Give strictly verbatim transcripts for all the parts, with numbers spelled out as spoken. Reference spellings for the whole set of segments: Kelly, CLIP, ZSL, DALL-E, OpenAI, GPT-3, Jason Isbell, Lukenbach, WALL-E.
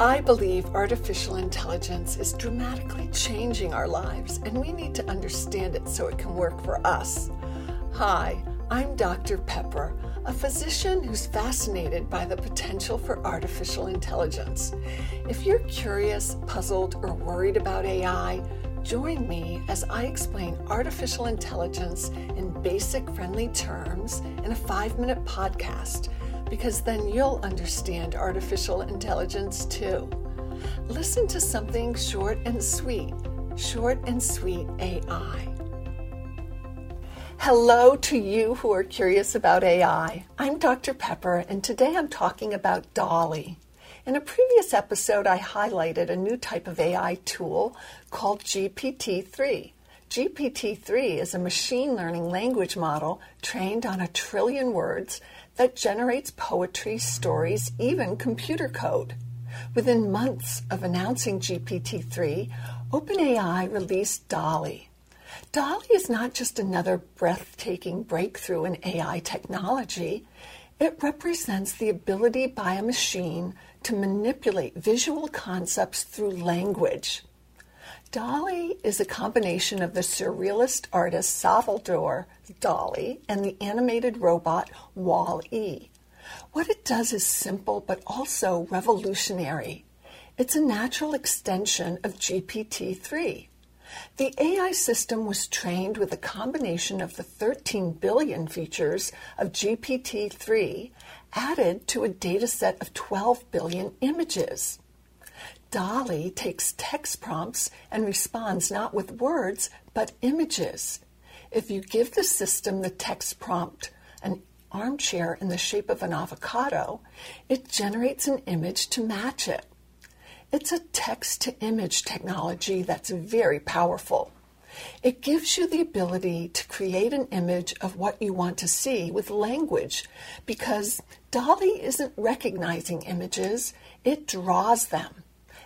I believe artificial intelligence is dramatically changing our lives, and we need to understand it so it can work for us. Hi, I'm Doctor Pepper, a physician who's fascinated by the potential for artificial intelligence. If you're curious, puzzled, or worried about A I, join me as I explain artificial intelligence in basic, friendly terms in a five-minute podcast, because then you'll understand artificial intelligence too. Listen to something short and sweet, short and sweet A I. Hello to you who are curious about A I. I'm Doctor Pepper, and today I'm talking about DALL-E. In a previous episode, I highlighted a new type of A I tool called G P T three. G P T three is a machine learning language model trained on a trillion words that generates poetry, stories, even computer code. Within months of announcing G P T three, OpenAI released DALL-E. DALL-E is not just another breathtaking breakthrough in A I technology. It represents the ability by a machine to manipulate visual concepts through language. DALL-E is a combination of the surrealist artist Salvador DALL-E and the animated robot WALL-E. What it does is simple but also revolutionary. It's a natural extension of G P T three. The A I system was trained with a combination of the thirteen billion features of G P T three added to a dataset of twelve billion images. DALL-E takes text prompts and responds not with words, but images. If you give the system the text prompt, an armchair in the shape of an avocado, it generates an image to match it. It's a text-to-image technology that's very powerful. It gives you the ability to create an image of what you want to see with language, because DALL-E isn't recognizing images, it draws them.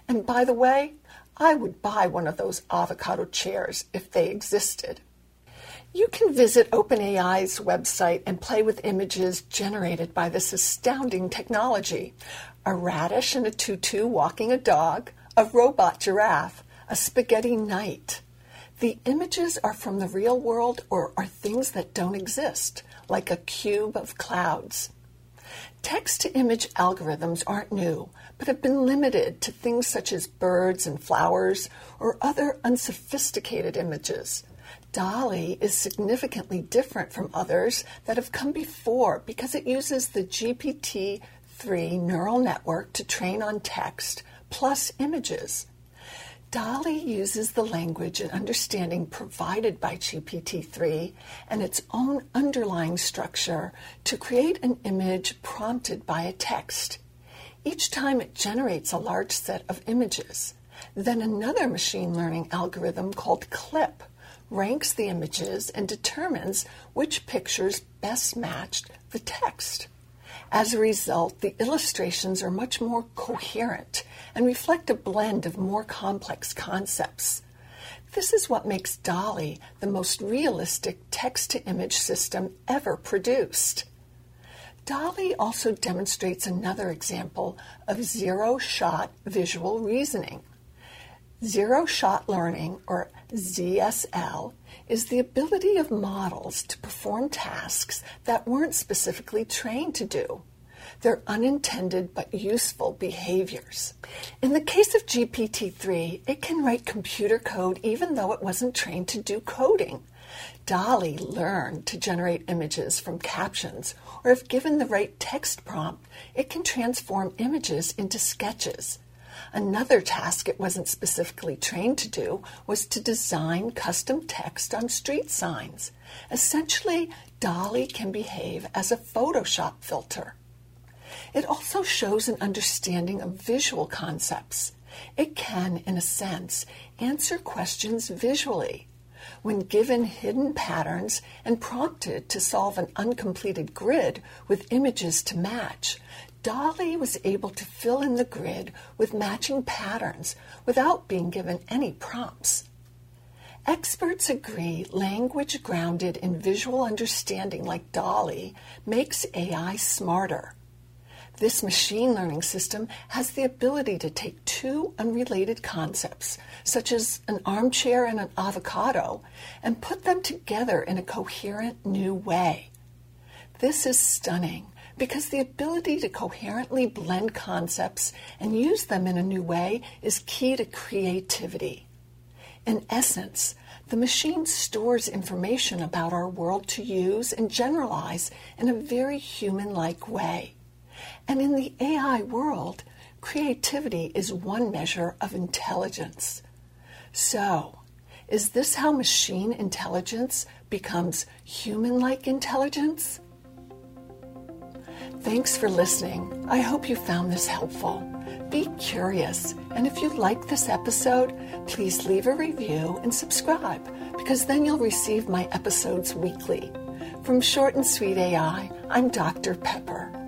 And by the way, I would buy one of those avocado chairs if they existed. You can visit OpenAI's website and play with images generated by this astounding technology. A radish in a tutu walking a dog, a robot giraffe, a spaghetti knight. The images are from the real world or are things that don't exist, like a cube of clouds. Text-to-image algorithms aren't new, but have been limited to things such as birds and flowers or other unsophisticated images. DALL-E is significantly different from others that have come before because it uses the G P T three neural network to train on text plus images. DALL-E uses the language and understanding provided by G P T three and its own underlying structure to create an image prompted by a text. Each time it generates a large set of images. Then another machine learning algorithm called CLIP ranks the images and determines which pictures best matched the text. As a result, the illustrations are much more coherent and reflect a blend of more complex concepts. This is what makes DALL-E the most realistic text-to-image system ever produced. DALL-E also demonstrates another example of zero-shot visual reasoning. Zero-shot learning, or Z S L, is the ability of models to perform tasks that weren't specifically trained to do. They're unintended but useful behaviors. In the case of G P T three, it can write computer code even though it wasn't trained to do coding. DALL-E learned to generate images from captions, or if given the right text prompt, it can transform images into sketches. Another task it wasn't specifically trained to do was to design custom text on street signs. Essentially, DALL-E can behave as a Photoshop filter. It also shows an understanding of visual concepts. It can, in a sense, answer questions visually. When given hidden patterns and prompted to solve an uncompleted grid with images to match, DALL-E was able to fill in the grid with matching patterns without being given any prompts. Experts agree language grounded in visual understanding like DALL-E makes A I smarter. This machine learning system has the ability to take two unrelated concepts, such as an armchair and an avocado, and put them together in a coherent new way. This is stunning because the ability to coherently blend concepts and use them in a new way is key to creativity. In essence, the machine stores information about our world to use and generalize in a very human-like way. And in the A I world, creativity is one measure of intelligence. So, is this how machine intelligence becomes human-like intelligence? Thanks for listening. I hope you found this helpful. Be curious, and if you like this episode, please leave a review and subscribe, because then you'll receive my episodes weekly. From Short and Sweet A I, I'm Doctor Pepper.